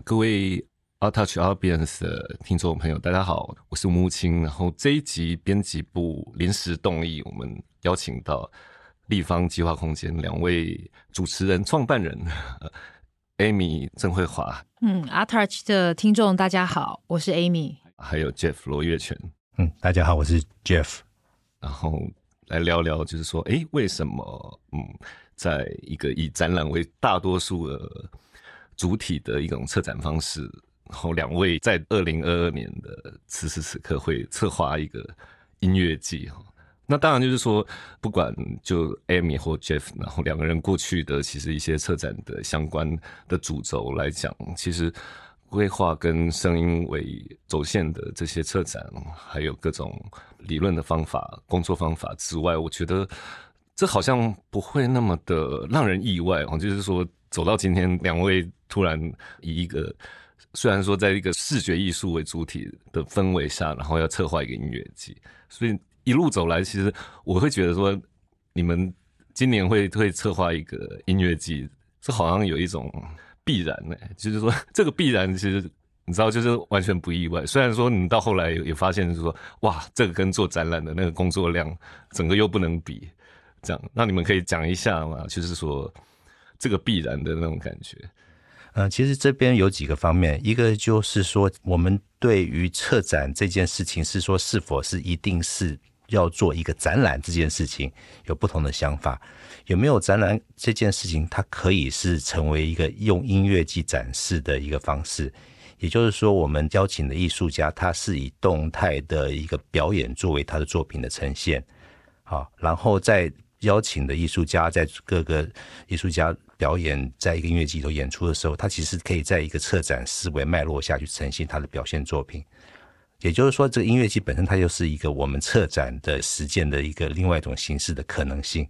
各位 Artouch Audience 的听众朋友大家好，我是木青。然后这一集编辑部临时动议，我们邀请到立方计划空间两位主持人创办人Amy 郑慧华。Artouch 的听众大家好，我是 Amy。 还有 Jeff 罗月全。大家好，我是 Jeff。 然后来聊聊就是说为什么在一个以展览为大多数的主体的一种策展方式，然后两位在2022年的此时此刻会策划一个音乐季。那当然就是说不管就 Amy 或 Jeff， 然后两个人过去的其实一些策展的相关的主轴来讲，其实规划跟声音为轴线的这些策展，还有各种理论的方法、工作方法之外，我觉得这好像不会那么的让人意外。就是说走到今天，两位突然以一个虽然说在一个视觉艺术为主体的氛围下，然后要策划一个音乐季，所以一路走来，其实我会觉得说你们今年会策划一个音乐季，这好像有一种必然就是说这个必然其实你知道就是完全不意外。虽然说你到后来也发现就是说哇，这个跟做展览的那个工作量整个又不能比这样。那你们可以讲一下嘛，就是说这个必然的那种感觉。其实这边有几个方面，一个就是说我们对于策展这件事情是说是否是一定是要做一个展览这件事情有不同的想法。有没有展览这件事情它可以是成为一个用音乐季展示的一个方式，也就是说我们邀请的艺术家他是以动态的一个表演作为他的作品的呈现。好，然后在邀请的艺术家在各个艺术家表演在一个音乐季里头演出的时候，他其实可以在一个策展思维脉络下去呈现他的表现作品。也就是说这个音乐季本身它就是一个我们策展的实践的一个另外一种形式的可能性。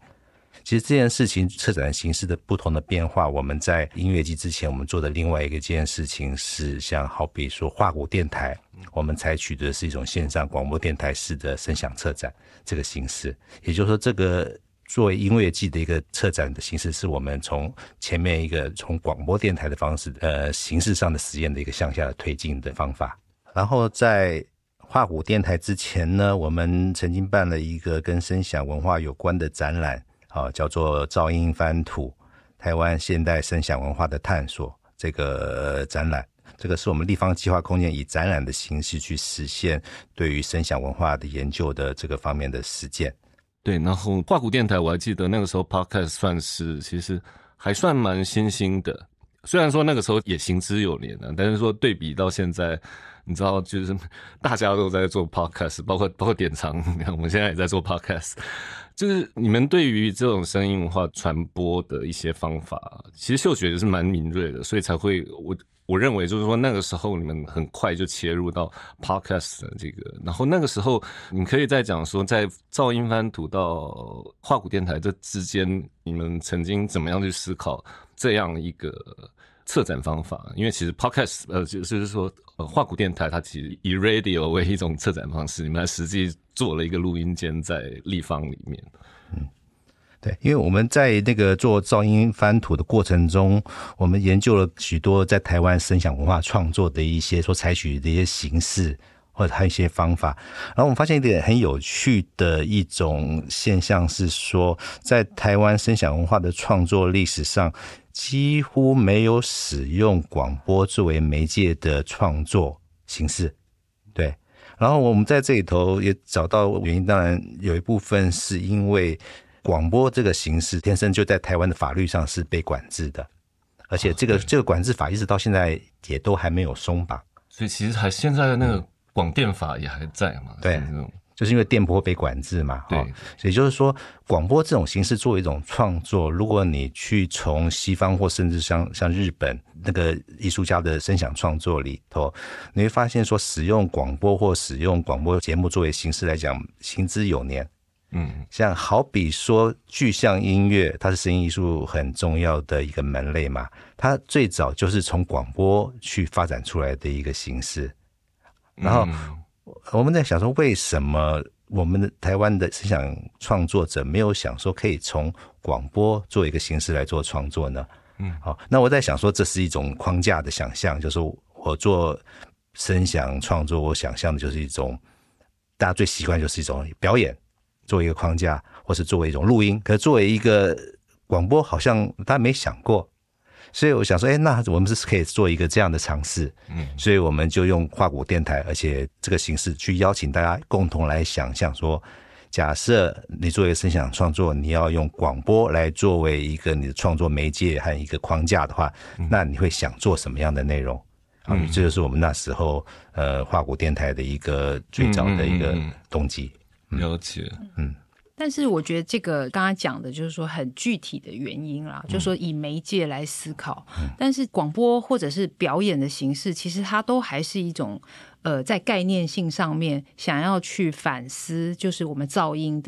其实这件事情策展形式的不同的变化，我们在音乐季之前我们做的另外一个件事情是像好比说华谷电台，我们采取的是一种线上广播电台式的声响策展这个形式。也就是说这个作为音乐季的一个策展的形式是我们从前面一个从广播电台的方式形式上的实验的一个向下的推进的方法。然后在华谷电台之前呢，我们曾经办了一个跟声响文化有关的展览叫做噪音翻土，台湾现代声响文化的探索。这个展览这个是我们立方计划空间以展览的形式去实现对于声响文化的研究的这个方面的实践。对，然后华谷电台我还记得那个时候 Podcast 算是其实还算蛮新兴的，虽然说那个时候也行之有年但是说对比到现在你知道就是大家都在做 podcast， 包括典藏我们现在也在做 podcast。 就是你们对于这种声音文化传播的一些方法其实嗅觉是蛮敏锐的，所以才会我认为就是说那个时候你们很快就切入到 podcast 的这个。然后那个时候你可以再讲说在噪音翻土到华谷电台这之间你们曾经怎么样去思考这样一个策展方法。因为其实 podcast 就是说华谷电台它其实以 radio 为一种策展方式，你们实际做了一个录音间在立方里面。对，因为我们在那个做噪音翻土的过程中，我们研究了许多在台湾声响文化创作的一些所采取的一些形式或者还有一些方法。然后我们发现一点很有趣的一种现象是说，在台湾声响文化的创作历史上几乎没有使用广播作为媒介的创作形式。对，然后我们在这里头也找到原因，当然有一部分是因为广播这个形式天生就在台湾的法律上是被管制的，而且这个管制法一直到现在也都还没有松绑，所以其实还现在的那个广电法也还在嘛。对，就是因为电波被管制嘛。对，所以就是说广播这种形式作为一种创作，如果你去从西方或甚至像日本那个艺术家的声响创作里头，你会发现说使用广播或使用广播节目作为形式来讲行之有年。像好比说具象音乐它是声音艺术很重要的一个门类嘛，它最早就是从广播去发展出来的一个形式。然后我们在想说为什么我们的台湾的思想创作者没有想说可以从广播做一个形式来做创作呢？好，那我在想说这是一种框架的想象，就是我做声响创作，我想象的就是一种大家最习惯就是一种表演作为一个框架，或是作为一种录音，可是作为一个广播好像大家没想过，所以我想说那我们是可以做一个这样的尝试，所以我们就用跨国电台，而且这个形式去邀请大家共同来想象说，假设你做一个声响创作，你要用广播来作为一个你的创作媒介和一个框架的话，那你会想做什么样的内容？这就是我们那时候跨国电台的一个最早的一个动机。了解。但是我觉得这个刚刚讲的就是说很具体的原因啦，就是说以媒介来思考，但是广播或者是表演的形式其实它都还是一种在概念性上面想要去反思，就是我们噪音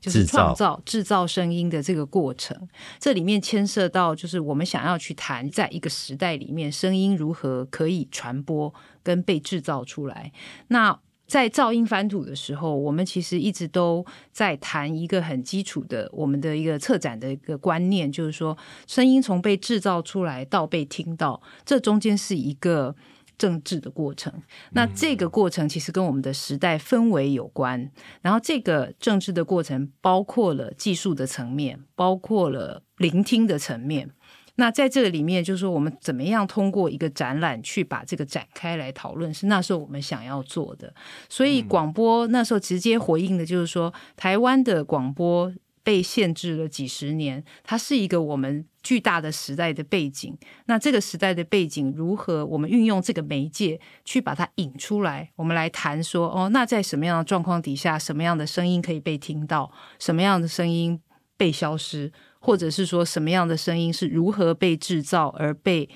就是创造制造声音的这个过程，这里面牵涉到就是我们想要去谈在一个时代里面声音如何可以传播跟被制造出来。那在噪音翻土的时候，我们其实一直都在谈一个很基础的我们的一个策展的一个观念，就是说声音从被制造出来到被听到，这中间是一个政治的过程。那这个过程其实跟我们的时代氛围有关，然后这个政治的过程包括了技术的层面，包括了聆听的层面。那在这个里面就是说我们怎么样通过一个展览去把这个展开来讨论，是那时候我们想要做的。所以广播那时候直接回应的就是说，台湾的广播被限制了几十年，它是一个我们巨大的时代的背景，那这个时代的背景如何我们运用这个媒介去把它引出来，我们来谈说那在什么样的状况底下，什么样的声音可以被听到，什么样的声音被消失，或者是说什么样的声音是如何被制造而被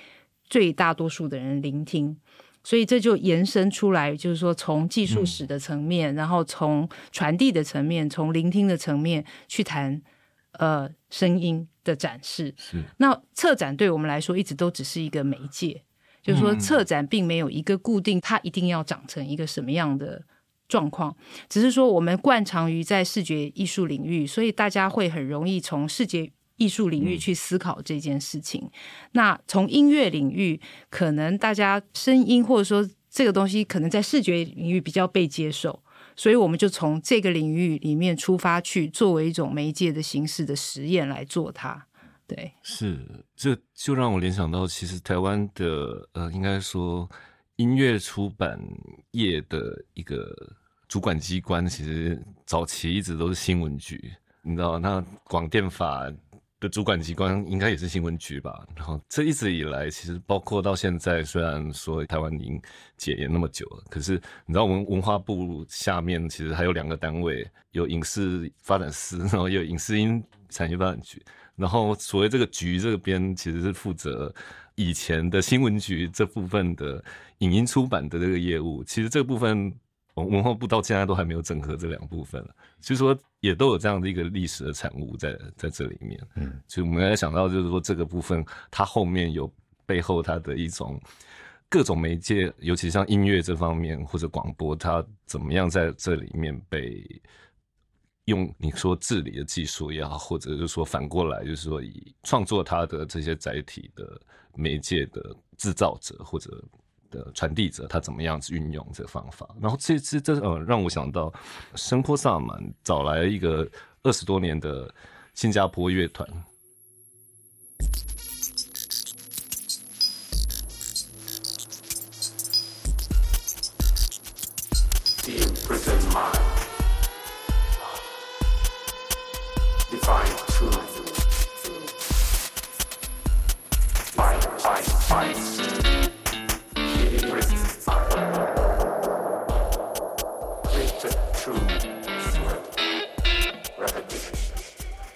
最大多数的人聆听。所以这就延伸出来，就是说从技术史的层面，然后从传递的层面，从聆听的层面去谈声音的展示。那策展对我们来说一直都只是一个媒介，就是说策展并没有一个固定它一定要长成一个什么样的状况，只是说我们惯常于在视觉艺术领域，所以大家会很容易从视觉艺术领域去思考这件事情。那从音乐领域，可能大家声音或者说这个东西可能在视觉领域比较被接受，所以我们就从这个领域里面出发，去作为一种媒介的形式的实验来做它。对，是，这就让我联想到其实台湾的应该说音乐出版业的一个主管机关，其实早期一直都是新闻局，你知道，那广电法的主管机关应该也是新闻局吧。然后这一直以来，其实包括到现在，虽然说台湾已经解严那么久了，可是你知道，文化部下面其实还有两个单位，有影视发展司，然后也有影视音产业发展局。然后所谓这个局这边，其实是负责以前的新闻局这部分的影音出版的这个业务。其实这部分文化部到现在都还没有整合这两部分，就是说也都有这样的一个历史的产物在这里面。所以我们刚才想到就是说这个部分它后面有背后它的一种各种媒介，尤其像音乐这方面或者广播，它怎么样在这里面被用你说治理的技术也好，或者就是说反过来就是说以创作它的这些载体的媒介的制造者或者的传递者，他怎么样运用这个方法。然后这次让我想到生活萨满找来一个20多年的新加坡乐团，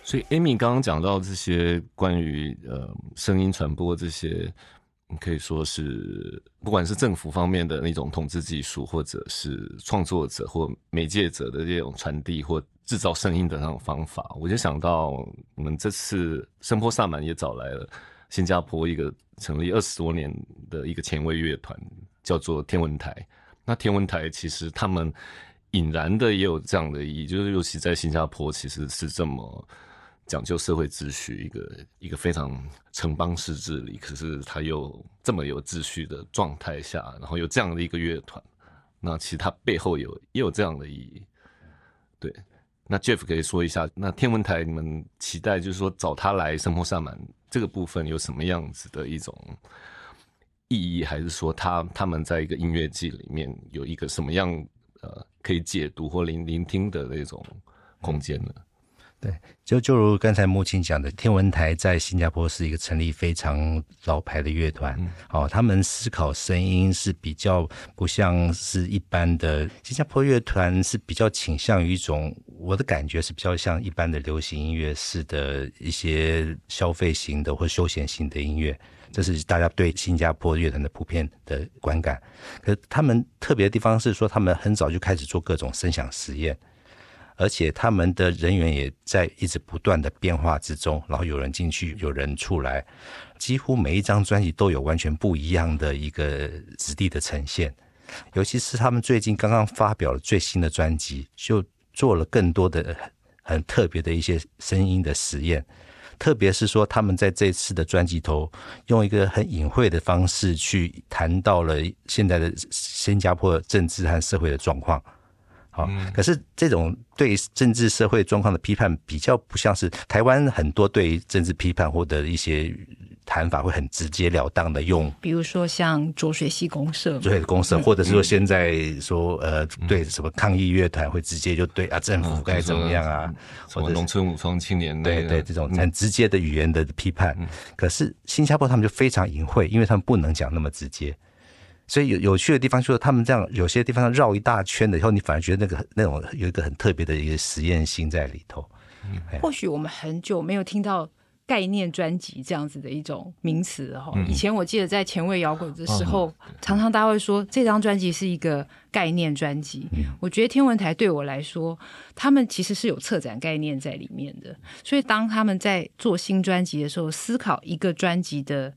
所以 Amy 刚刚讲到这些关于声音传播这些，可以说是不管是政府方面的那种统治技术，或者是创作者或媒介者的这种传递或制造声音的那种方法，我就想到我们这次声波萨满也找来了新加坡一个成立20多年的一个前卫乐团，叫做天文台。那天文台其实他们隐然的也有这样的意义，就是尤其在新加坡其实是这么讲究社会秩序，一个非常城邦式治理，可是它又这么有秩序的状态下，然后有这样的一个乐团，那其实它背后也有这样的意义。对，那 Jeff 可以说一下，那天文台你们期待就是说找他来生活萨满这个部分有什么样子的一种意义，还是说他们在一个音乐季里面有一个什么样可以解读或聆听的那种空间呢？对，就如刚才木青讲的，天文台在新加坡是一个成立非常老牌的乐团，他们思考声音是比较不像是一般的，新加坡乐团是比较倾向于一种，我的感觉是比较像一般的流行音乐式的一些消费型的或休闲型的音乐，这是大家对新加坡乐团的普遍的观感。可是他们特别的地方是说，他们很早就开始做各种声响实验，而且他们的人员也在一直不断的变化之中，然后有人进去，有人出来，几乎每一张专辑都有完全不一样的一个质地的呈现。尤其是他们最近刚刚发表了最新的专辑，就做了更多的很特别的一些声音的实验，特别是说他们在这次的专辑头用一个很隐晦的方式去谈到了现在的新加坡政治和社会的状况。好，可是这种对政治社会状况的批判比较不像是台湾很多对政治批判或者一些谈法会很直截了当的用，比如说像浊水溪公社，对公社，或者是说现在说对什么抗议乐团会直接就对啊政府该怎么样啊，什么农村武装青年，对这种很直接的语言的批判。可是新加坡他们就非常隐晦，因为他们不能讲那么直接。所以有趣的地方就是他们这样有些地方绕一大圈的以后，你反而觉得那种有一个很特别的一个实验性在里头。或许我们很久没有听到概念专辑这样子的一种名词，以前我记得在前卫摇滚的时候，常常大家会说这张专辑是一个概念专辑。我觉得天文台对我来说，他们其实是有策展概念在里面的，所以当他们在做新专辑的时候，思考一个专辑的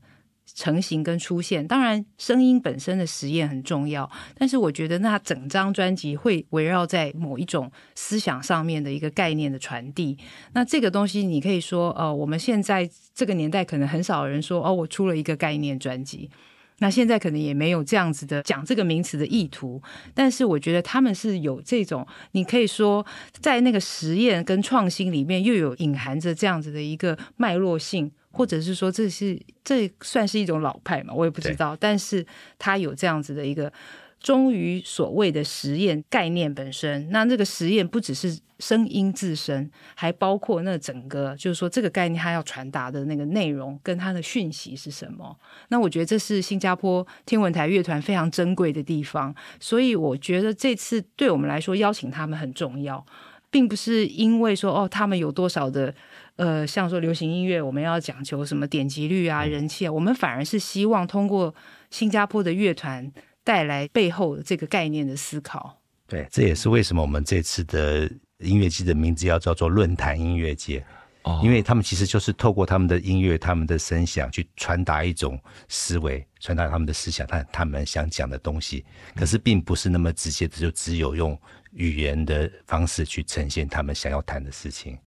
成型跟出现，当然声音本身的实验很重要，但是我觉得那整张专辑会围绕在某一种思想上面的一个概念的传递。那这个东西你可以说我们现在这个年代可能很少人说我出了一个概念专辑，那现在可能也没有这样子的讲这个名词的意图，但是我觉得他们是有这种，你可以说在那个实验跟创新里面又有隐含着这样子的一个脉络性，或者是说这算是一种老派嘛，我也不知道，但是它有这样子的一个忠于所谓的实验概念本身。那这个实验不只是声音自身，还包括那整个就是说这个概念它要传达的那个内容跟它的讯息是什么。那我觉得这是新加坡天文台乐团非常珍贵的地方，所以我觉得这次对我们来说邀请他们很重要，并不是因为说他们有多少的像说流行音乐我们要讲求什么点击率啊人气啊，我们反而是希望通过新加坡的乐团带来背后这个概念的思考。对，这也是为什么我们这次的音乐季的名字要叫做论坛音乐节，因为他们其实就是透过他们的音乐他们的声响去传达一种思维，传达他们的思想，他们想讲的东西，可是并不是那么直接的就只有用语言的方式去呈现他们想要谈的事情。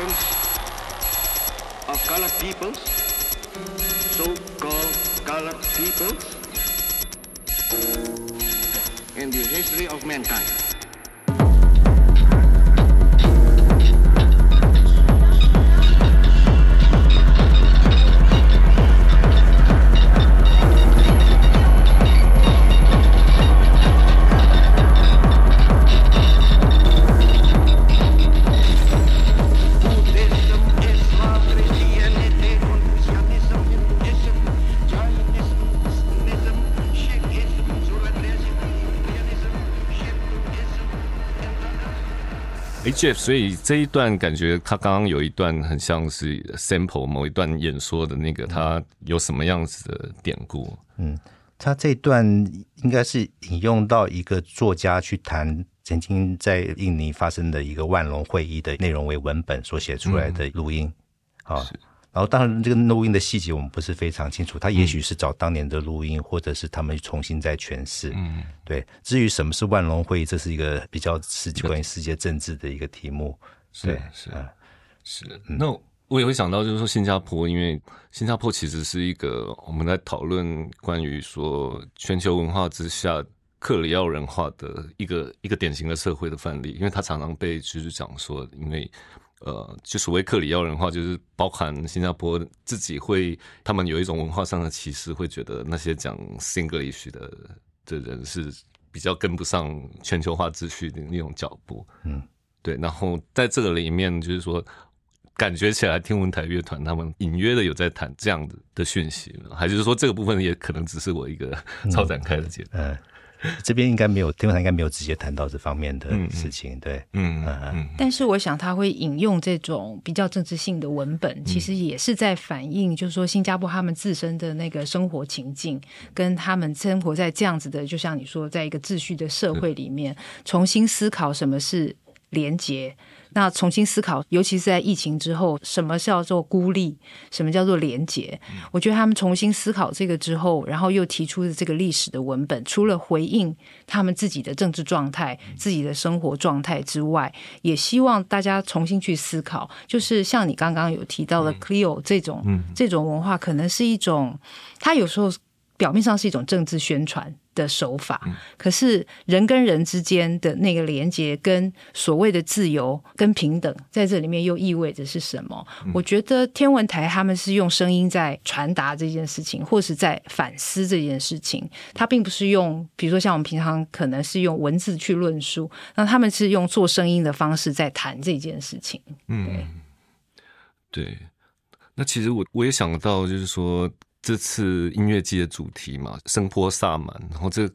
tolerance of colored peoples, so-called colored peoples, in the history of mankind. Jeff， 所以这一段感觉他刚刚有一段很像是 sample 某一段演说的那个，他有什么样子的典故？嗯，他这段应该是引用到一个作家去谈曾经在印尼发生的一个万隆会议的内容为文本所写出来的录音。好、嗯，然后当然这个录音的细节我们不是非常清楚，他也许是找当年的录音，或者是他们重新再诠释。嗯，对。至于什么是万隆会议，这是一个比较关于世界政治的一个题目。对，是。那我也会想到，就是说新加坡，因为新加坡其实是一个我们在讨论关于说全球文化之下克里奥人化的一个典型的社会的范例，因为它常常被就是讲说，因为。就所谓克里奥人化，就是包含新加坡自己会，他们有一种文化上的歧视，会觉得那些讲 Singlish 的人是比较跟不上全球化秩序的那种脚步。嗯，对。然后在这个里面，就是说，感觉起来天文台乐团他们隐约的有在谈这样的讯息，还是说这个部分也可能只是我一个超展开的解读。这边应该没有，天文台应该没有直接谈到这方面的事情，对，但是我想他会引用这种比较政治性的文本，其实也是在反映，就是说新加坡他们自身的那个生活情境，跟他们生活在这样子的，就像你说，在一个秩序的社会里面，重新思考什么是连结。那重新思考，尤其是在疫情之后，什么叫做孤立，什么叫做连结，我觉得他们重新思考这个之后，然后又提出了这个历史的文本，除了回应他们自己的政治状态，自己的生活状态之外，也希望大家重新去思考，就是像你刚刚有提到的 Clio 这种文化，可能是一种，它有时候表面上是一种政治宣传的手法，可是人跟人之间的那个连结跟所谓的自由跟平等，在这里面又意味着是什么？我觉得天文台他们是用声音在传达这件事情，或是在反思这件事情，他并不是用比如说像我们平常可能是用文字去论述，那他们是用做声音的方式在谈这件事情。对，那其实我也想到，就是说这次音乐季的主题嘛，声波萨满，然后这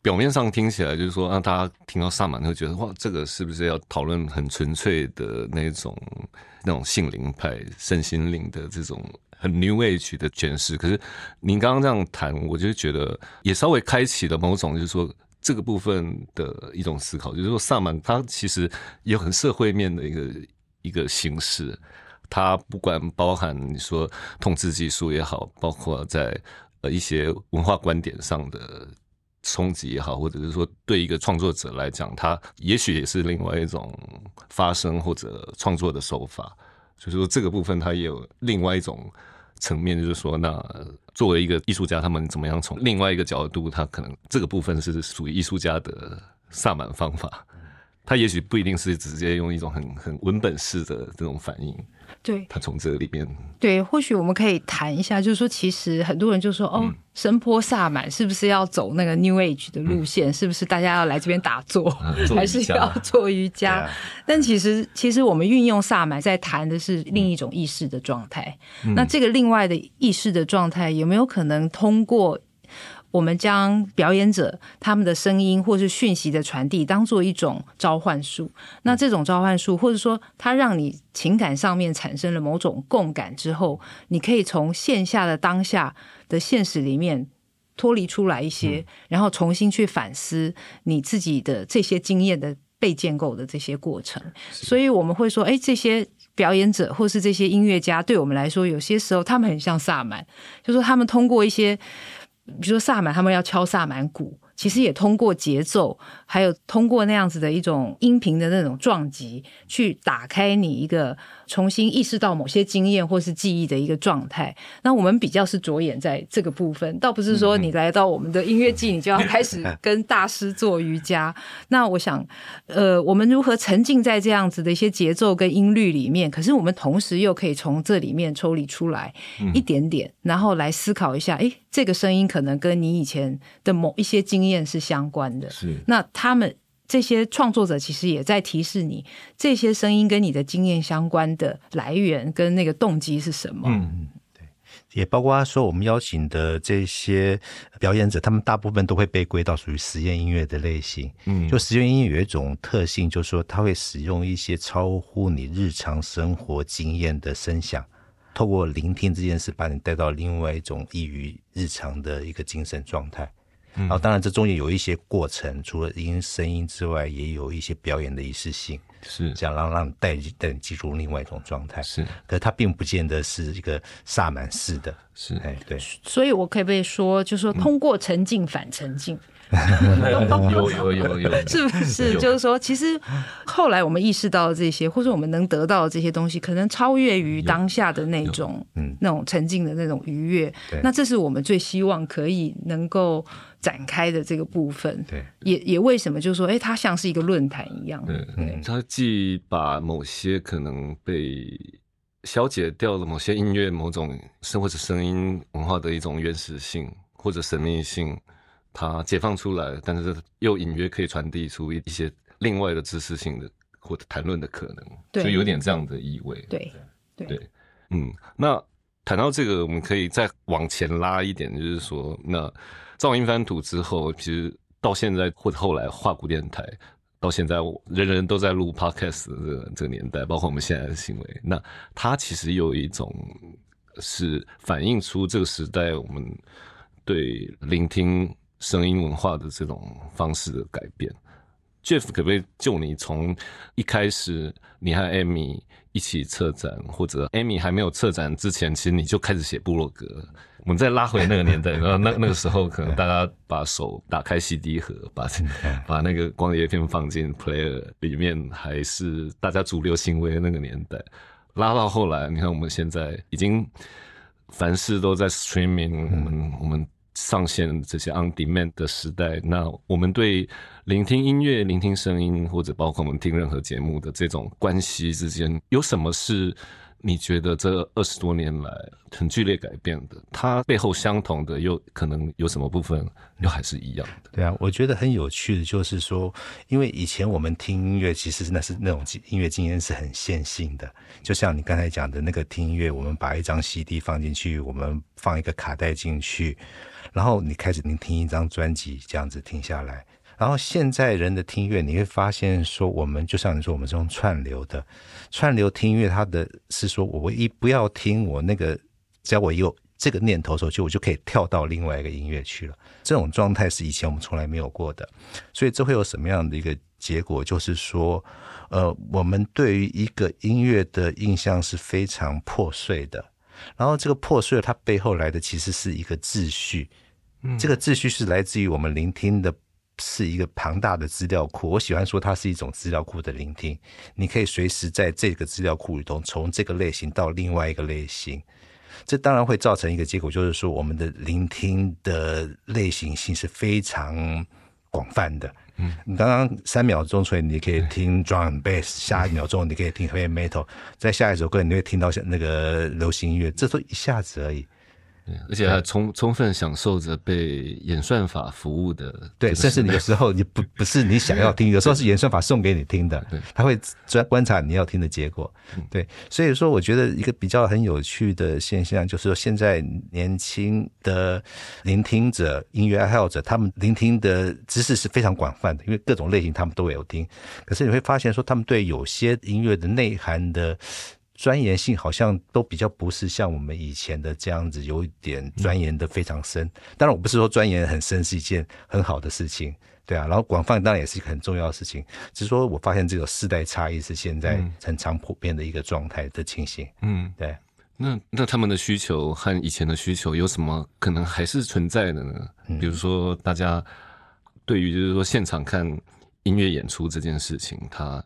表面上听起来就是说，让大家听到萨满会觉得，哇，这个是不是要讨论很纯粹的那种性灵派、身心灵的这种很 New Age 的诠释？可是您刚刚这样谈，我就觉得也稍微开启了某种，就是说这个部分的一种思考，就是说萨满它其实也很社会面的一个形式。它不管包含你说统治技术也好，包括在一些文化观点上的冲击也好，或者是说对一个创作者来讲，它也许也是另外一种发声或者创作的手法。就是说这个部分它也有另外一种层面，就是说那作为一个艺术家，他们怎么样从另外一个角度，他可能这个部分是属于艺术家的萨满方法。他也许不一定是直接用一种很文本式的这种反应，对，他从这里面，对，或许我们可以谈一下，就是说其实很多人就说声波萨满是不是要走那个 New Age 的路线，是不是大家要来这边打坐，还是要做瑜伽？但其实我们运用萨满在谈的是另一种意识的状态，那这个另外的意识的状态有没有可能通过我们将表演者他们的声音或是讯息的传递当做一种召唤术，那这种召唤术或者说它让你情感上面产生了某种共感之后，你可以从线下的当下的现实里面脱离出来一些，然后重新去反思你自己的这些经验的被建构的这些过程。所以我们会说，这些表演者或是这些音乐家对我们来说，有些时候他们很像萨满，就是说他们通过一些比如说萨满，他们要敲萨满鼓，其实也通过节奏还有通过那样子的一种音频的那种撞击去打开你一个重新意识到某些经验或是记忆的一个状态。那我们比较是着眼在这个部分，倒不是说你来到我们的音乐季你就要开始跟大师做瑜伽。那我想我们如何沉浸在这样子的一些节奏跟音律里面，可是我们同时又可以从这里面抽离出来一点点，然后来思考一下，诶，这个声音可能跟你以前的某一些经验是相关的。是，那他们这些创作者其实也在提示你，这些声音跟你的经验相关的来源跟那个动机是什么。嗯，对，也包括说我们邀请的这些表演者，他们大部分都会被归到属于实验音乐的类型。嗯，就实验音乐有一种特性，就是说它会使用一些超乎你日常生活经验的声响，透过聆听这件事把你带到另外一种异于日常的一个精神状态。然后当然这中间有一些过程，除了音声音之外也有一些表演的仪式性，是这样让你带你进入另外一种状态。是，可是它并不见得是一个萨满式的。是，哎，对，所以我可不可以说就是说通过沉浸反沉浸？有是不是？就是说其实后来我们意识到这些或者我们能得到这些东西可能超越于当下的那种那种沉浸的那种愉悦。那这是我们最希望可以能够展开的这个部分。对，也为什么就是说，哎，它像是一个论坛一样。对，它既把某些可能被消解掉了某些音乐某种或者声音文化的一种原始性或者神秘性，它解放出来，但是又隐约可以传递出一些另外的知识性的或者谈论的可能。对，就有点这样的意味。对， 对，嗯，那谈到这个我们可以再往前拉一点，就是说那噪音翻土之后，其实到现在或者后来华古电台到现在人人都在录 podcast 这个年代，包括我们现在的行为，那它其实有一种是反映出这个时代我们对聆听声音文化的这种方式的改变。 Jeff 可不可以就你从一开始你和 Amy 一起策展，或者 Amy 还没有策展之前其实你就开始写部落格，我们再拉回那个年代那个时候可能大家把手打开 CD 盒，把那个光碟片放进 player 里面，还是大家主流行为的那个年代，拉到后来你看我们现在已经凡事都在 streaming， 我们上线这些 on demand 的时代，那我们对聆听音乐、聆听声音，或者包括我们听任何节目的这种关系之间，有什么是你觉得这20多年来很剧烈改变的？它背后相同的，又可能有什么部分又还是一样的？对啊，我觉得很有趣的就是说，因为以前我们听音乐其实那是那种音乐经验是很线性的，就像你刚才讲的那个听音乐，我们把一张 CD 放进去，我们放一个卡带进去，然后你开始听一张专辑，这样子听下来。然后现在人的听乐，你会发现说，我们就像你说我们这种串流听乐，它的是说我一不要听我那个，只要我有这个念头的时候，我就可以跳到另外一个音乐去了。这种状态是以前我们从来没有过的。所以这会有什么样的一个结果，就是说我们对于一个音乐的印象是非常破碎的，然后这个破碎它背后来的其实是一个秩序。这个秩序是来自于我们聆听的是一个庞大的资料库，我喜欢说它是一种资料库的聆听，你可以随时在这个资料库里头从这个类型到另外一个类型。这当然会造成一个结果，就是说我们的聆听的类型性是非常广泛的。你刚刚3秒钟所以你可以听 drum bass， 下一秒钟你可以听 heavy metal， 再下一首歌你会听到那个流行音乐，这都一下子而已。而且还充分享受着被演算法服务的。对，甚至你有时候你不是你想要听，有时候是演算法送给你听的，他会观察你要听的结果。对，所以说我觉得一个比较很有趣的现象就是说，现在年轻的聆听者、音乐爱好者，他们聆听的知识是非常广泛的，因为各种类型他们都有听，可是你会发现说他们对有些音乐的内涵的钻研性好像都比较不是像我们以前的这样子有一点钻研的非常深。当然我不是说钻研很深是一件很好的事情，对啊，然后广泛当然也是一个很重要的事情，只是说我发现这个世代差异是现在很常普遍的一个状态的情形。嗯，对。那他们的需求和以前的需求有什么可能还是存在的呢？比如说大家对于就是说现场看音乐演出这件事情，它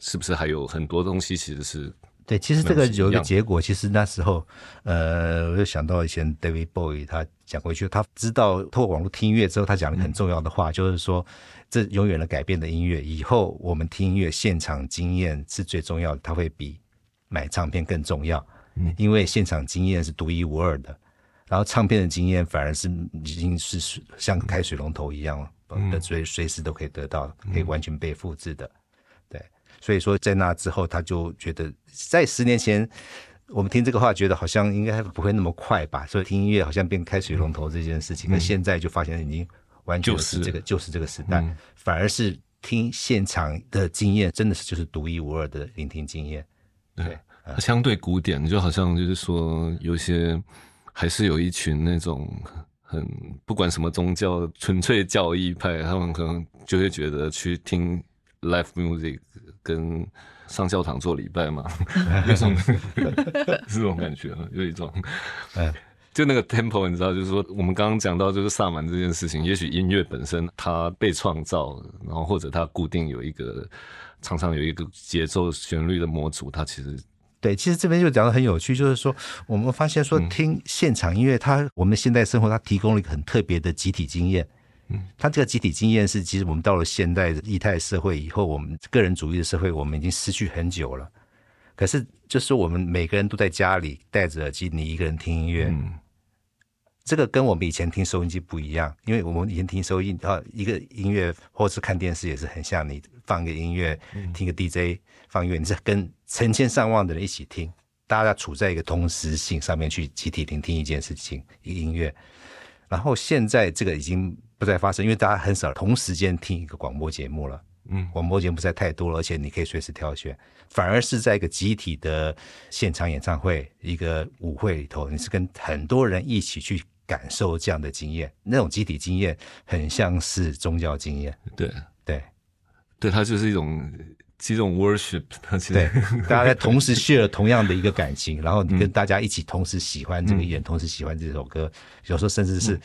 是不是还有很多东西其实是？对，其实这个有一个结果，其实那时候我就想到以前 David Bowie 他讲过一句，他知道透过网络听音乐之后，他讲了很重要的话，就是说这永远的改变的音乐，以后我们听音乐现场经验是最重要的，它会比买唱片更重要，因为现场经验是独一无二的，然后唱片的经验反而是已经是像开水龙头一样的，随时都可以得到，可以完全被复制的。所以说在那之后他就觉得，在10年前我们听这个话觉得好像应该不会那么快吧，所以听音乐好像变开水龙头这件事情，那现在就发现已经完全是就是这个时代，反而是听现场的经验真的是就是独一无二的聆听经验。对，相对古典就好像就是说有些还是有一群那种很不管什么宗教纯粹教义派，他们可能就会觉得去听Live music 跟上教堂做礼拜嘛，有种这种感觉，有一种，就那个 tempo 你知道，就是说我们刚刚讲到就是萨满这件事情，也许音乐本身它被创造，然后或者它固定有一个常常有一个节奏旋律的模组，它其实。对，其实这边就讲得很有趣，就是说我们发现说听现场音乐，我们现代生活它提供了一个很特别的集体经验。他这个集体经验是，其实我们到了现代的异态社会以后，我们个人主义的社会，我们已经失去很久了。可是就是我们每个人都在家里戴着耳机，你一个人听音乐，这个跟我们以前听收音机不一样，因为我们以前听收音一个音乐或是看电视也是很像，你放个音乐，听个 DJ 放音乐，你是跟成千上万的人一起听，大家处在一个同时性上面去集体聆听一件事情，一个音乐。然后现在这个已经不再发生，因为大家很少同时间听一个广播节目了，广播节目实在太多了，而且你可以随时挑选，反而是在一个集体的现场演唱会、一个舞会里头，你是跟很多人一起去感受这样的经验，那种集体经验很像是宗教经验。对，它就是一种 worship， 对，大家在同时 share 同样的一个感情，然后你跟大家一起同时喜欢这个艺人，同时喜欢这首歌，有时候甚至是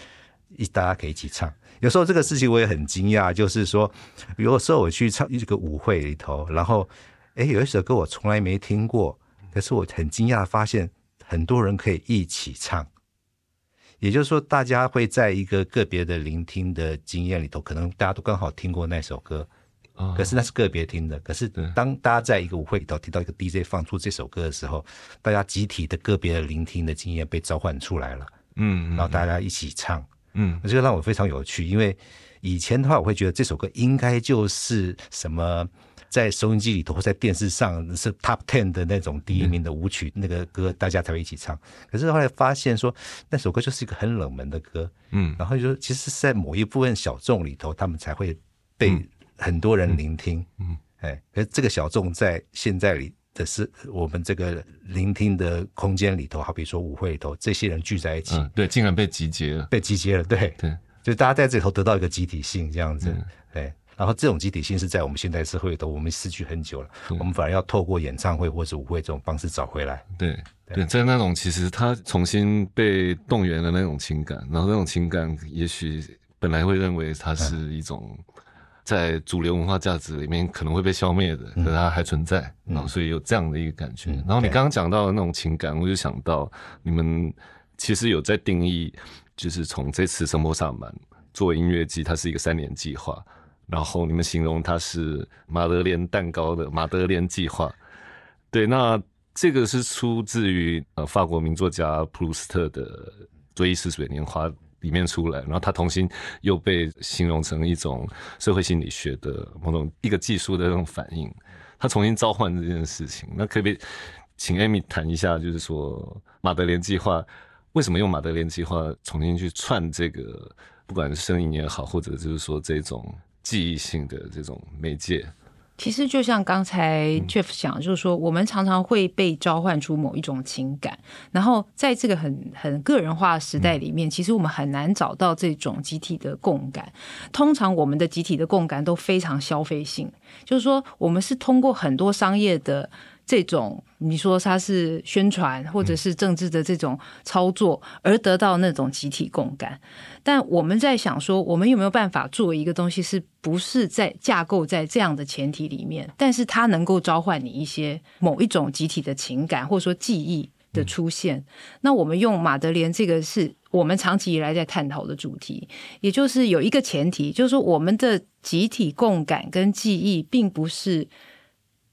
大家可以一起唱。有时候这个事情我也很惊讶，就是说有时候我去唱一个舞会里头，然后有一首歌我从来没听过，可是我很惊讶发现很多人可以一起唱。也就是说大家会在一个个别的聆听的经验里头，可能大家都刚好听过那首歌，可是那是个别听的，可是当大家在一个舞会里头听到一个 DJ 放出这首歌的时候，大家集体的个别的聆听的经验被召唤出来了，然后大家一起唱，这个让我非常有趣，因为以前的话我会觉得这首歌应该就是什么在收音机里头或在电视上是 top 10 的那种第一名的舞曲，那个歌大家才会一起唱，可是后来发现说那首歌就是一个很冷门的歌，然后就其实是在某一部分小众里头他们才会被很多人聆听，可是这个小众在现在里的是我们这个聆听的空间里头，好比说舞会里头这些人聚在一起，对，竟然被集结了，对，就大家在这里头得到一个集体性这样子，对，然后这种集体性是在我们现代社会里头我们失去很久了，我们反而要透过演唱会或者舞会这种方式找回来。对，在那种其实他重新被动员的那种情感，然后那种情感也许本来会认为它是一种在主流文化价值里面可能会被消灭的，可是它还存在，然后所以有这样的一个感觉。然后你刚刚讲到的那种情感，我就想到你们其实有在定义，就是从这次声波萨满做音乐季，它是一个3年计划，然后你们形容它是马德莲蛋糕的马德莲计划。对，那这个是出自于法国名作家普鲁斯特的《追忆似水年华》里面出来，然后它同时又被形容成一种社会心理学的某种一个技术的那种反应，它重新召唤这件事情。那可不可以请 Amy 谈一下，就是说马德莲计划为什么用马德莲计划重新去串这个，不管是声音也好，或者就是说这种记忆性的这种媒介？其实就像刚才 Jeff 讲，就是说我们常常会被召唤出某一种情感，然后在这个很个人化的时代里面，其实我们很难找到这种集体的共感。通常我们的集体的共感都非常消费性，就是说我们是通过很多商业的这种你说它是宣传或者是政治的这种操作而得到那种集体共感。但我们在想说我们有没有办法做一个东西是不是在架构在这样的前提里面，但是它能够召唤你一些某一种集体的情感或者说记忆的出现。那我们用马德莲这个是我们长期以来在探讨的主题，也就是有一个前提，就是说我们的集体共感跟记忆并不是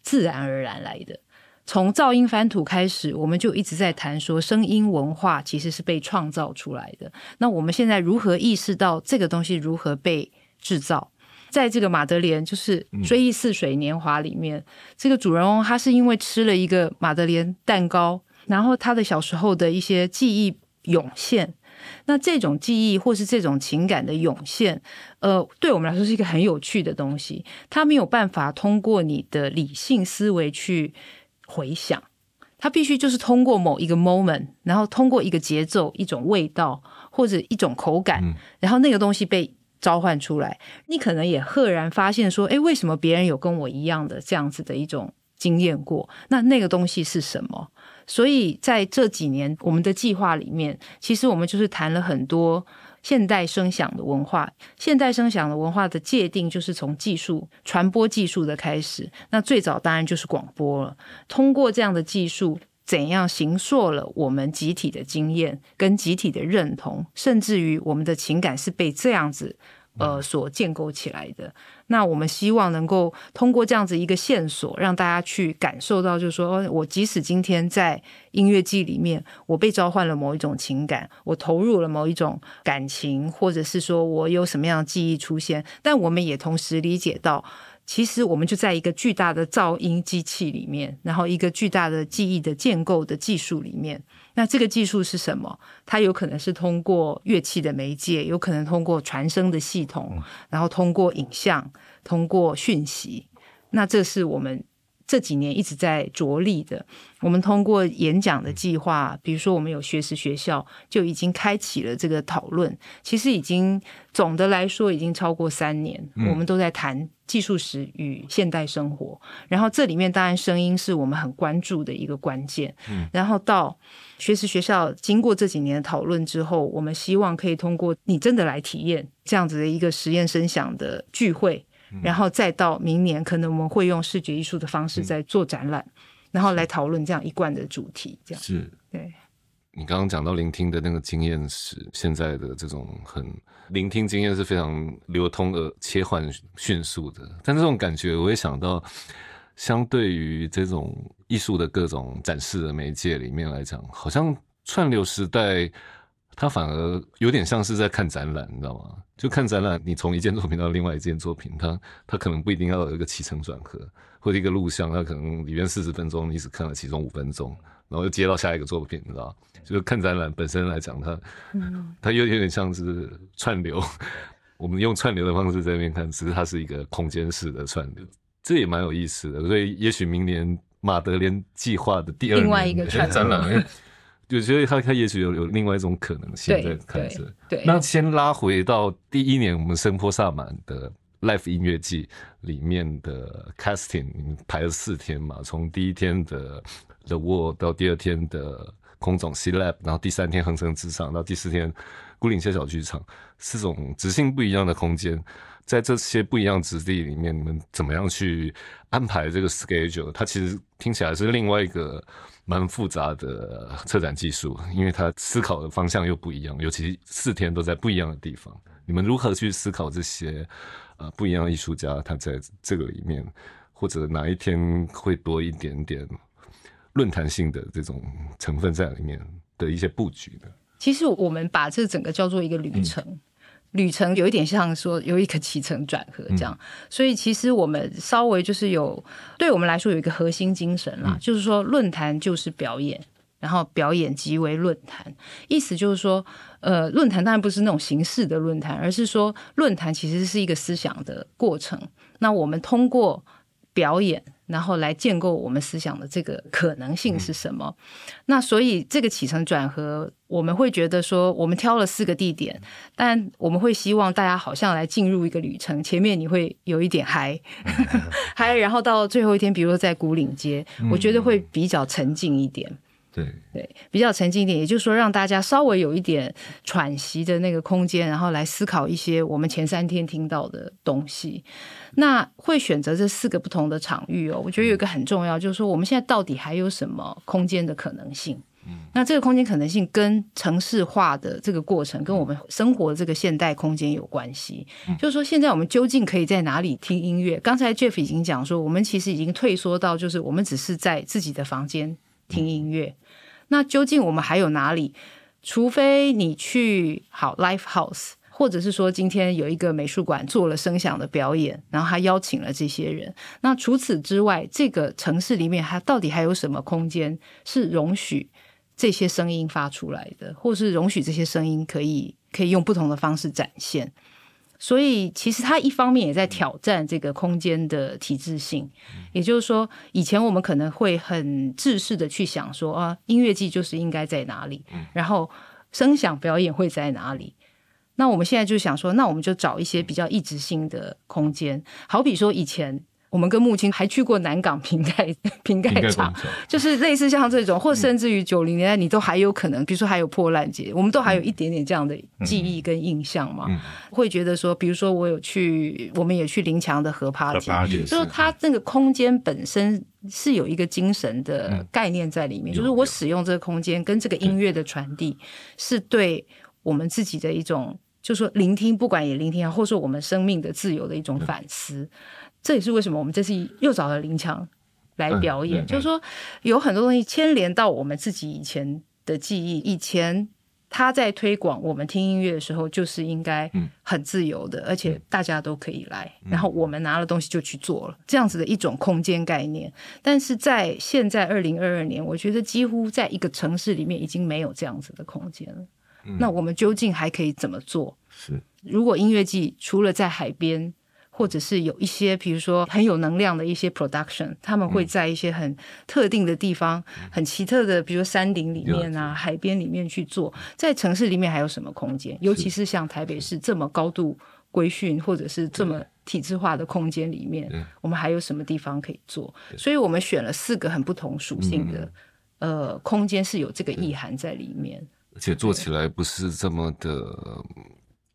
自然而然来的。从噪音翻土开始，我们就一直在谈说声音文化其实是被创造出来的，那我们现在如何意识到这个东西如何被制造。在这个马德莲就是追忆似水年华里面，这个主人翁他是因为吃了一个马德莲蛋糕，然后他的小时候的一些记忆涌现。那这种记忆或是这种情感的涌现，对我们来说是一个很有趣的东西，它没有办法通过你的理性思维去回想，它必须就是通过某一个 moment， 然后通过一个节奏、一种味道或者一种口感，然后那个东西被召唤出来。你可能也赫然发现说，诶，为什么别人有跟我一样的这样子的一种经验过，那个东西是什么。所以在这几年我们的计划里面，其实我们就是谈了很多现代声响的文化。现代声响的文化的界定就是从技术传播技术的开始，那最早当然就是广播了。通过这样的技术怎样形塑了我们集体的经验跟集体的认同，甚至于我们的情感是被这样子所建构起来的。那我们希望能够通过这样子一个线索让大家去感受到，就是说我即使今天在音乐季里面我被召唤了某一种情感，我投入了某一种感情，或者是说我有什么样的记忆出现，但我们也同时理解到其实我们就在一个巨大的噪音机器里面，然后一个巨大的记忆的建构的技术里面。那这个技术是什么？它有可能是通过乐器的媒介，有可能通过传声的系统，然后通过影像，通过讯息。那这是我们这几年一直在着力的。我们通过演讲的计划，比如说我们有学识学校就已经开启了这个讨论，其实已经总的来说已经超过3年，我们都在谈技术史与现代生活。然后这里面当然声音是我们很关注的一个关键。然后到学识学校经过这几年的讨论之后，我们希望可以通过你真的来体验这样子的一个实验声响的聚会，然后再到明年可能我们会用视觉艺术的方式在做展览，然后来讨论这样一贯的主题。这样是对你刚刚讲到聆听的那个经验史，现在的这种很聆听经验是非常流通的，切换迅速的。但这种感觉我也想到，相对于这种艺术的各种展示的媒介里面来讲，好像串流时代它反而有点像是在看展览，你知道吗？就看展览，你从一件作品到另外一件作品，它可能不一定要有一个起承转合，或者一个录像，它可能里面40分钟你只看了其中5分钟，然后又接到下一个作品，你知道吗？就是看展览本身来讲，它有点像是串流，我们用串流的方式在那边看，只是它是一个空间式的串流，这也蛮有意思的。所以也许明年马德莲计划的第2年另外一个展览。我觉得他也许有另外一种可能性在看着。那先拉回到第1年我们声波萨满的 Live 音乐季里面的 casting， 你们排了4天嘛，从第1天的 The Wall 到第2天的空总 C Lab， 然后第3天横城之上，到第4天牯岭街小剧场，4种质性不一样的空间。在这些不一样质地里面，你们怎么样去安排这个 schedule？ 它其实听起来是另外一个蛮复杂的策展技术，因为它思考的方向又不一样，尤其4天都在不一样的地方。你们如何去思考这些不一样的艺术家他在这个里面，或者哪一天会多一点点论坛性的这种成分在里面的一些布局呢？其实我们把这整个叫做一个旅程。旅程有一点像说有一个起承转合这样，所以其实我们稍微就是对我们来说有一个核心精神啦，就是说论坛就是表演，然后表演即为论坛。意思就是说论坛当然不是那种形式的论坛，而是说论坛其实是一个思想的过程。那我们通过表演然后来建构我们思想的这个可能性是什么。那所以这个起承转合，我们会觉得说我们挑了4个地点，但我们会希望大家好像来进入一个旅程，前面你会有一点嗨嗨，然后到最后一天比如说在牯岭街，我觉得会比较沉静一点。对，比较沉静一点，也就是说让大家稍微有一点喘息的那个空间，然后来思考一些我们前3天听到的东西。那会选择这4个不同的场域哦，我觉得有一个很重要，就是说我们现在到底还有什么空间的可能性。那这个空间可能性跟城市化的这个过程，跟我们生活的这个现代空间有关系。就是说现在我们究竟可以在哪里听音乐？刚才 Jeff 已经讲说，我们其实已经退缩到就是我们只是在自己的房间听音乐。那究竟我们还有哪里？除非你去好 Live House， 或者是说今天有一个美术馆做了声响的表演，然后他邀请了这些人。那除此之外，这个城市里面它到底还有什么空间是容许这些声音发出来的，或是容许这些声音可以用不同的方式展现？所以其实它一方面也在挑战这个空间的体制性，也就是说以前我们可能会很制式的去想说啊，音乐季就是应该在哪里，然后声响表演会在哪里。那我们现在就想说，那我们就找一些比较异质性的空间。好比说以前我们跟木青还去过南港瓶盖厂，就是类似像这种，或甚至于90年代你都还有可能，比如说还有破烂节，我们都还有一点点这样的记忆跟印象嘛。会觉得说，比如说我们也去林强的河趴节，就是它那个空间本身是有一个精神的概念在里面，就是我使用这个空间跟这个音乐的传递，是对我们自己的一种，就是说聆听，不管也聆听，或者说我们生命的自由的一种反思。这也是为什么我们这次又找了林强来表演，就是说有很多东西牵连到我们自己以前的记忆。以前他在推广我们听音乐的时候，就是应该很自由的，而且大家都可以来，然后我们拿了东西就去做了，这样子的一种空间概念。但是在现在2022年，我觉得几乎在一个城市里面已经没有这样子的空间了。那我们究竟还可以怎么做？是，如果音乐季除了在海边，或者是有一些比如说很有能量的一些 production， 他们会在一些很特定的地方，很奇特的比如说山顶里面啊，海边里面去做。在城市里面还有什么空间？尤其是像台北市这么高度规训或者是这么体制化的空间里面，我们还有什么地方可以做？所以我们选了4个很不同属性的空间，是有这个意涵在里面，而且做起来不是这么的，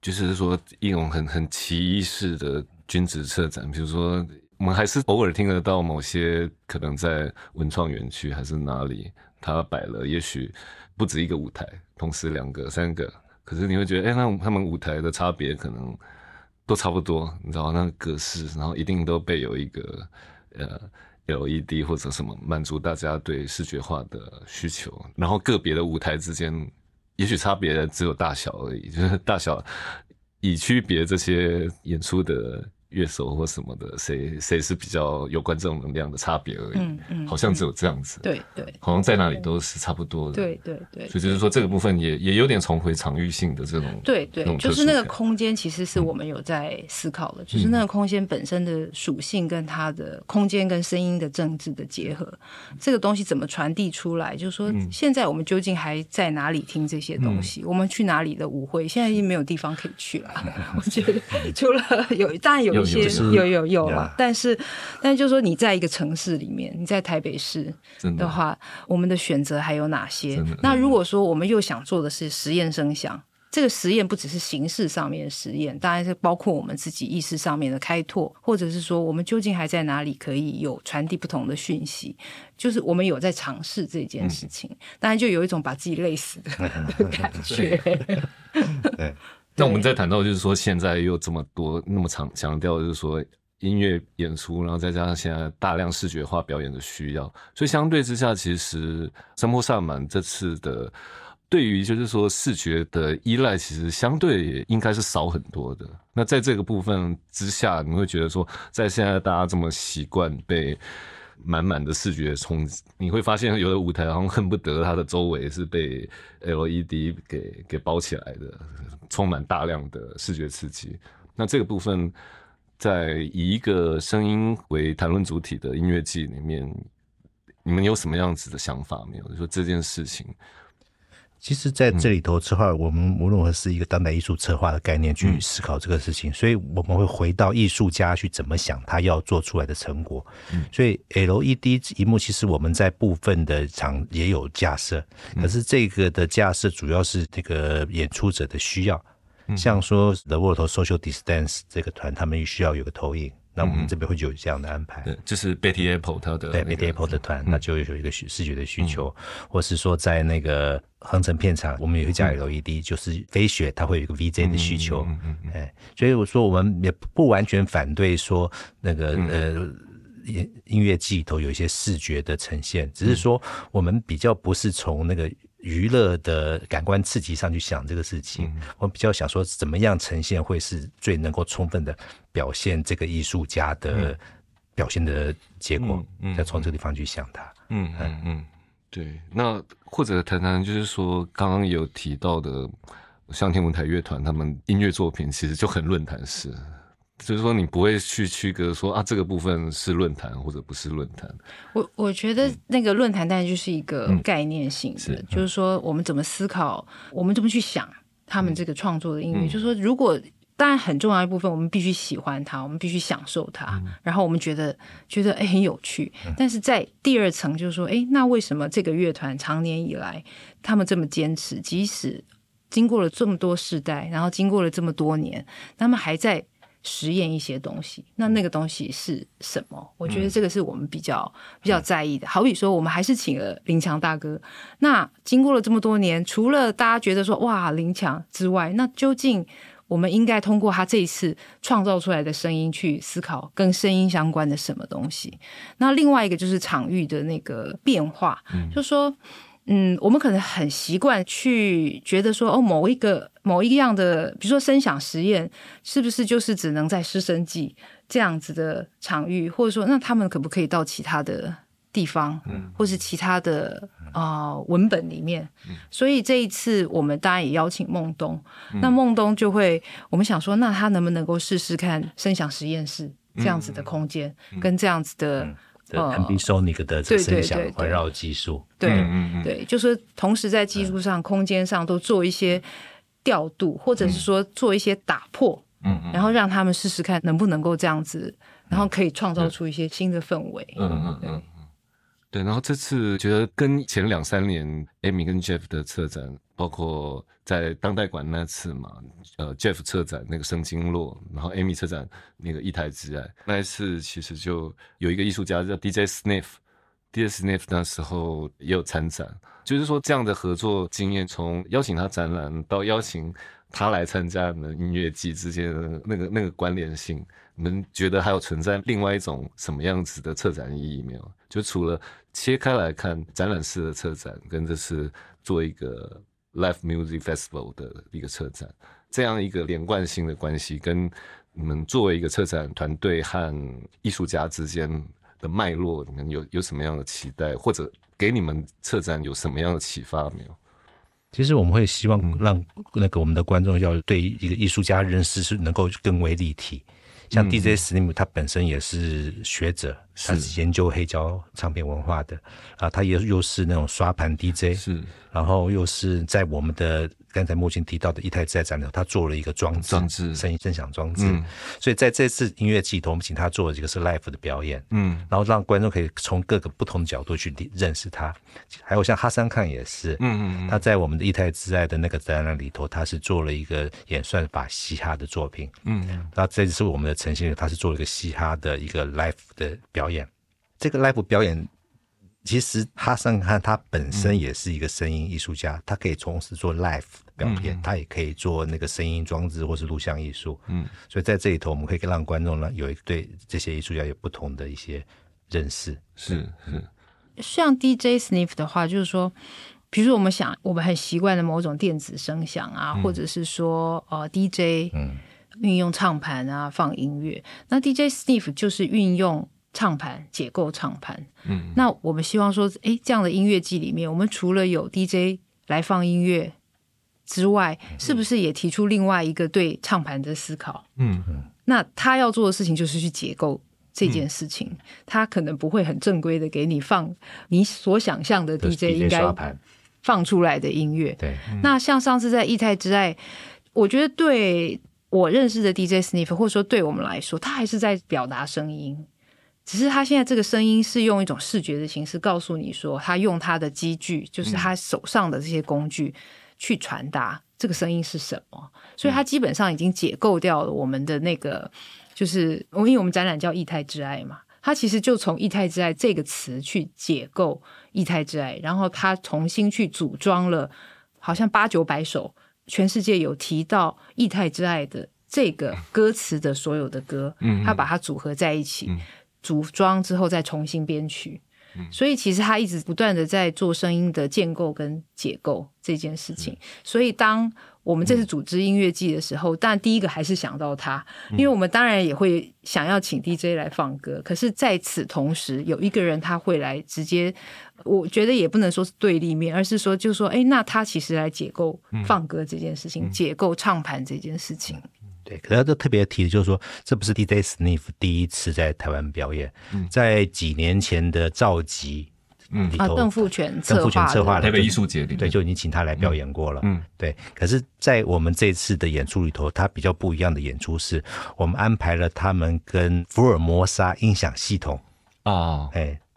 就是说一种很奇异式的君子策展。比如说我们还是偶尔听得到某些可能在文创园区还是哪里，他摆了也许不止一个舞台，同时2个3个，可是你会觉得那他们舞台的差别可能都差不多，你知道那个格式，然后一定都被有一个LED 或者什么满足大家对视觉化的需求，然后个别的舞台之间也许差别只有大小而已，就是大小以区别这些演出的乐手或什么的，谁是比较有关这种能量的差别而已，好像只有这样子，对，好像在哪里都是差不多的，对。所以就是说这个部分也有点重回场域性的这种，对，就是那个空间其实是我们有在思考的，就是那个空间本身的属性跟它的空间跟声音的政治的结合，这个东西怎么传递出来？就是说现在我们究竟还在哪里听这些东西？我们去哪里的舞会？现在已经没有地方可以去了，我觉得除了当然有啦，但是就是说你在一个城市里面，你在台北市的话，我们的选择还有哪些？那如果说我们又想做的是实验声响，这个实验不只是形式上面的实验，当然是包括我们自己意识上面的开拓，或者是说我们究竟还在哪里可以有传递不同的讯息，就是我们有在尝试这件事情，当然就有一种把自己累死的感觉。对。那我们在谈到就是说现在又这么多那么强调就是说音乐演出，然后再加上现在大量视觉化表演的需要，所以相对之下其实山坡萨满这次的对于就是说视觉的依赖其实相对也应该是少很多的。那在这个部分之下，你会觉得说在现在大家这么习惯被满满的视觉冲击，你会发现有的舞台好像恨不得它的周围是被 LED 给包起来的，充满大量的视觉刺激。那这个部分在以一个声音为谈论主体的音乐季里面，你们有什么样子的想法没有？就是说这件事情，其实在这里头策划，我们无论是一个当代艺术策划的概念去思考这个事情，所以我们会回到艺术家去怎么想他要做出来的成果。所以 LED 萤幕其实我们在部分的场也有架设，可是这个的架设主要是这个演出者的需要，像说 The World Social Distance 这个团他们需要有个投影，那我们这边会有这样的安排。对，就是 Betty Apple 他的、那个、对 Betty Apple 的团，那就有一个视觉的需求，或是说在那个航程片场我们也会加 LED， 就是飞雪它会有一个 VJ 的需求。所以我说我们也不完全反对说那个音乐季里头有一些视觉的呈现，只是说我们比较不是从那个娱乐的感官刺激上去想这个事情，我比较想说怎么样呈现会是最能够充分的表现这个艺术家的表现的结果，再从这个地方去想它。对。那或者谈谈就是说刚刚有提到的向天舞台乐团，他们音乐作品其实就很论坛式，就是说你不会去区隔说啊这个部分是论坛或者不是论坛。我觉得那个论坛当然就是一个概念性的，就是说我们怎么思考，我们怎么去想他们这个创作的音乐，就是说如果当然很重要一部分我们必须喜欢它，我们必须享受它，然后我们觉得很有趣，但是在第二层就是说那为什么这个乐团长年以来他们这么坚持，即使经过了这么多世代，然后经过了这么多年，他们还在实验一些东西，那个东西是什么？我觉得这个是我们比较在意的。好比说我们还是请了林强大哥，那经过了这么多年，除了大家觉得说哇林强之外，那究竟我们应该通过他这一次创造出来的声音去思考跟声音相关的什么东西？那另外一个就是场域的那个变化，就是说我们可能很习惯去觉得说某一样的，比如说声响实验是不是就是只能在师生季这样子的场域，或者说那他们可不可以到其他的地方，或是其他的文本里面。所以这一次我们当然也邀请孟东，那孟东就会，我们想说那他能不能试试看声响实验室这样子的空间，跟这样子的Ambisonic 的声响环绕技术，对，就是同时在技术上、空间上都做一些调度，或者是说做一些打破，然后让他们试试看能不能够这样子，然后可以创造出一些新的氛围。对，然后这次觉得跟前2-3年 Amy 跟 Jeff 的策展，包括在当代馆那次嘛，Jeff 策展那个声经络，然后 Amy 策展那个一台之爱，那一次其实就有一个艺术家叫 DJ Sniff 那时候也有参展，就是说这样的合作经验，从邀请他展览到邀请他来参加你们音乐季之间的那个关联性，你们觉得还有存在另外一种什么样子的策展意义没有？就除了切开来看展览式的策展，跟这是做一个 Live Music Festival 的一个策展，这样一个连贯性的关系，跟你们作为一个策展团队和艺术家之间的脉络，你们有什么样的期待，或者给你们策展有什么样的启发没有？其实我们会希望让那个我们的观众要对一个艺术家认识是能够更为立体，像 DJ Sniff 他本身也是学者，他是研究黑胶唱片文化的啊，他又是那种刷盘 DJ， 是，然后又是在我们的刚才木青提到的一台之爱展览，他做了一个装置声响装置，所以在这次音乐季头，我们请他做了一个是 live 的表演，然后让观众可以从各个不同的角度去认识他，还有像哈桑看也是，他在我们的一台之爱的那个展览里头，他是做了一个演算法嘻哈的作品，那这次我们的呈现，他是做了一个嘻哈的一个 live 的表演，这个 live 表演。其实哈桑汉他本身也是一个声音艺术家，他可以从事做 live 表演，他也可以做那个声音装置或是录像艺术，所以在这里头我们可以让观众有一个对这些艺术家有不同的一些认识。是像 DJ Sniff 的话，就是说比如说我们很习惯的某种电子声响啊，或者是说DJ 运用唱盘啊放音乐，那 DJ Sniff 就是运用唱盘解构唱盘，那我们希望说这样的音乐季里面，我们除了有 DJ 来放音乐之外，是不是也提出另外一个对唱盘的思考？那他要做的事情就是去解构这件事情，他可能不会很正规的给你放你所想象的 DJ 应该放出来的音乐。对，那像上次在异态之爱，我觉得对我认识的 DJ Sniff 或者说对我们来说，他还是在表达声音，只是他现在这个声音是用一种视觉的形式告诉你说，他用他的机具，就是他手上的这些工具去传达这个声音是什么，所以他基本上已经解构掉了我们的那个，就是因为我们展览叫异态之爱嘛，他其实就从异态之爱这个词去解构异态之爱，然后他重新去组装了好像800-900首全世界有提到异态之爱的这个歌词的所有的歌，他把它组合在一起，组装之后再重新编曲，所以其实他一直不断的在做声音的建构跟解构这件事情。所以当我们这次组织音乐季的时候，但第一个还是想到他，因为我们当然也会想要请 DJ 来放歌，可是在此同时有一个人他会来直接，我觉得也不能说是对立面，而是说就是说那他其实来解构放歌这件事情，解构唱盘这件事情。对，可是要特别提的就是说，这不是 DJ Sniff 第一次在台湾表演，在几年前的召集里头，邓富全策划的台北艺术节里，对，就已经请他来表演过了。对。可是，在我们这次的演出里头，他比较不一样的演出是，我们安排了他们跟福尔摩沙音响系统啊，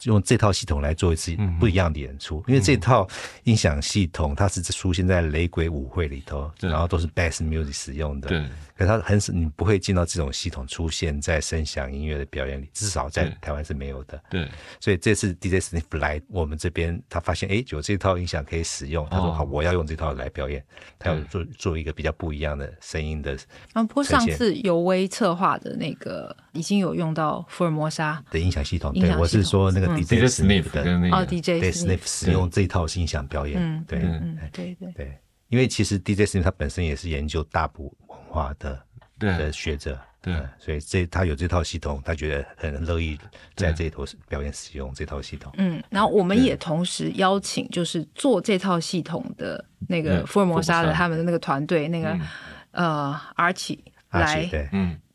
用这套系统来做一次不一样的演出，因为这套音响系统它是出现在雷鬼舞会里头，然后都是 bass music 使用的，对，可它很少，你不会见到这种系统出现在声响音乐的表演里，至少在台湾是没有的。对，所以这次 DJ Sniff 来我们这边，他发现有这套音响可以使用，他说好，我要用这套来表演，他要做一个比较不一样的声音的呈现。不过上次尤威策划的那个已经有用到福尔摩沙的音响系统，对，我是说那个DJ Sniff 的 DJ Sniff 使用这套音响表演，对对对，因为其实 DJ Sniff 他本身也是研究大埔文化的学者，对，所以他有这套系统，他觉得很乐意在这头表演使用这套系统。然后我们也同时邀请就是做这套系统的那个福尔摩沙的他们的那个团队，那个Archie 来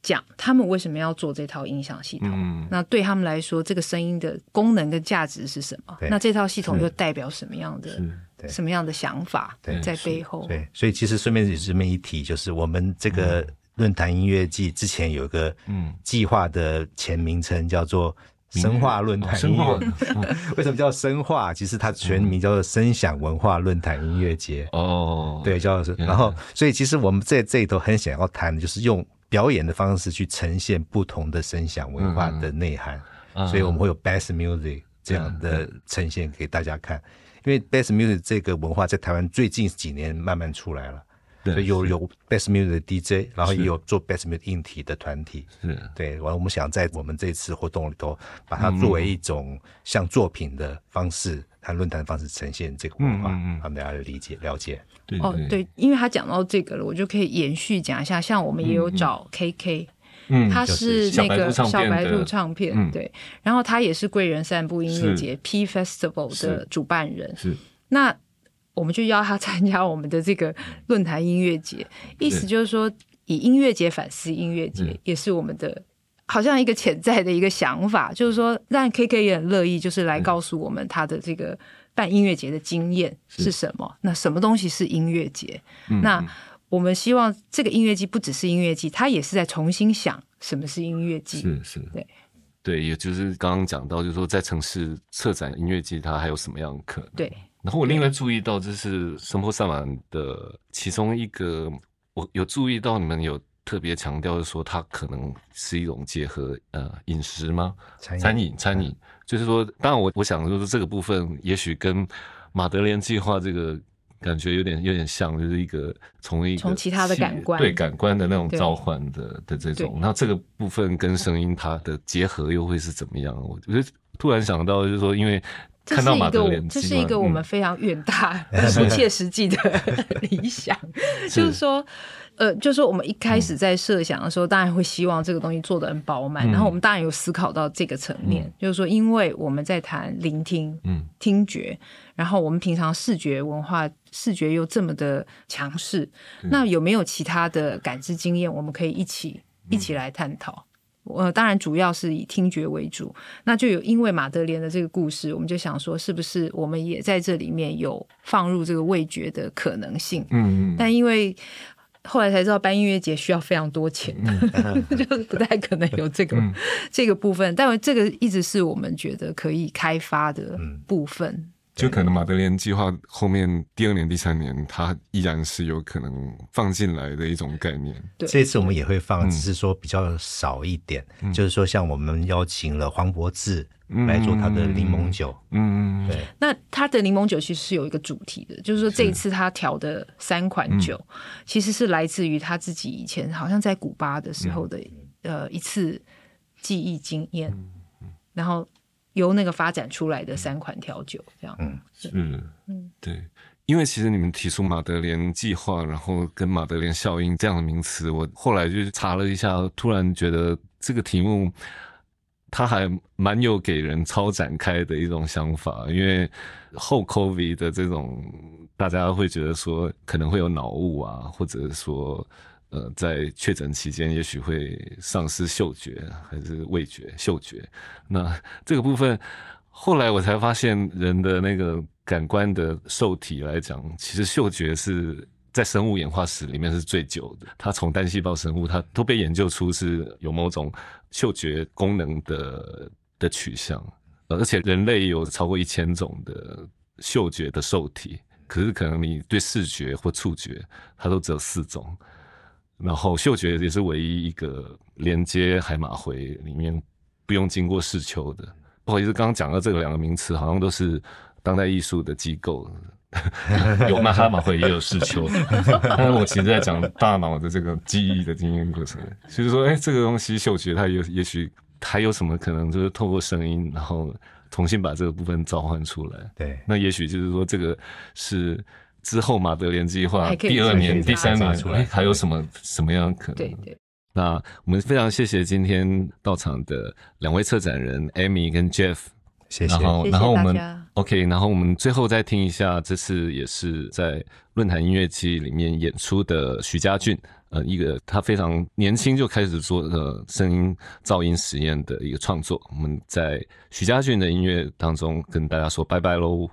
讲他们为什么要做这套音响系统，那对他们来说这个声音的功能跟价值是什么，那这套系统又代表什么样的想法在背后。对，所以其实顺便一提，就是我们这个论坛音乐季之前有一个计划的前名称叫做声化论坛音乐为什么叫声化？其实它全名叫做声响文化论坛音乐节。对，叫做然后所以其实我们在这里头很想要谈的就是用表演的方式去呈现不同的声响文化的内涵，所以我们会有 bass music 这样的呈现给大家看，因为 bass music 这个文化在台湾最近几年慢慢出来了，所以有 bass music 的 DJ， 然后也有做 bass music 硬体的团体，对，然后我们想在我们这次活动里头把它作为一种像作品的方式和论坛的方式呈现这个文化，他们大家理解了解。对对对，因为他讲到这个了，我就可以延续讲一下，像我们也有找 KK，他是那个小白鹿唱片，对，然后他也是贵人散步音乐节 P Festival 的主办人，是那。我们就邀他参加我们的这个论坛音乐节，意思就是说以音乐节反思音乐节，也是我们的好像一个潜在的一个想法，就是说让 KK 也很乐意就是来告诉我们他的这个办音乐节的经验是什么，那什么东西是音乐节，那我们希望这个音乐季不只是音乐季，他也是在重新想什么是音乐季。是对对，也就是刚刚讲到就是说在城市策展音乐季它还有什么样的可能。对，然后我另外注意到，这是生活萨满的其中一个，我有注意到你们有特别强调说，它可能是一种结合饮食吗？餐饮，就是说，当然我想就是这个部分，也许跟马德莲计划这个感觉有点像，就是从其他的感官，对感官的那种召唤的这种，那这个部分跟声音它的结合又会是怎么样？我就突然想到，就是说，因为。这是一个我们非常远大不切实际的理想就是说我们一开始在设想的时候，当然会希望这个东西做得很饱满，然后我们当然有思考到这个层面，就是说因为我们在谈聆听，听觉，然后我们平常视觉文化，视觉又这么的强势，那有没有其他的感知经验我们可以一起一起来探讨。当然主要是以听觉为主，那就有因为马德莲的这个故事，我们就想说是不是我们也在这里面有放入这个味觉的可能性。嗯，但因为后来才知道办音乐节需要非常多钱，就是不太可能有这个这个部分，但这个一直是我们觉得可以开发的部分。就可能马德莲计划后面第二年第三年它依然是有可能放进来的一种概念。对，这次我们也会放，只是说比较少一点，就是说像我们邀请了黄柏志来做他的柠檬酒。嗯，对。那他的柠檬酒其实是有一个主题的，就是说这一次他调的3款酒其实是来自于他自己以前好像在古巴的时候的一次记忆经验，然后由那个发展出来的3款调酒，这样。嗯，是，对，因为其实你们提出马德莲计划，然后跟马德莲效应这样的名词，我后来就查了一下，突然觉得这个题目它还蛮有给人超展开的一种想法，因为后 COVID 的这种，大家会觉得说可能会有脑雾啊，或者说在确诊期间也许会丧失嗅觉还是味觉嗅觉，那这个部分后来我才发现人的那个感官的受体来讲，其实嗅觉是在生物演化史里面是最久的，它从单细胞生物它都被研究出是有某种嗅觉功能的取向，而且人类有超过1000种的嗅觉的受体，可是可能你对视觉或触觉它都只有4种，然后嗅觉也是唯一一个连接海马回里面不用经过视丘的。不好意思，刚刚讲到这个两个名词好像都是当代艺术的机构有海马回也有视丘，但是我其实在讲大脑的这个记忆的经验过程，就是说这个东西嗅觉它也许还有什么可能，就是透过声音然后重新把这个部分召唤出来。对，那也许就是说这个是之后马德莲计划第2年第3年还有什么样可能。对对，那我们非常谢谢今天到场的2位策展人 Amy 跟 Jeff， 谢谢。然后我们谢谢大家。 OK， 然后我们最后再听一下这次也是在论坛音乐季里面演出的徐家俊，一个他非常年轻就开始做声音噪音实验的一个创作，我们在徐家俊的音乐当中跟大家说拜拜咯。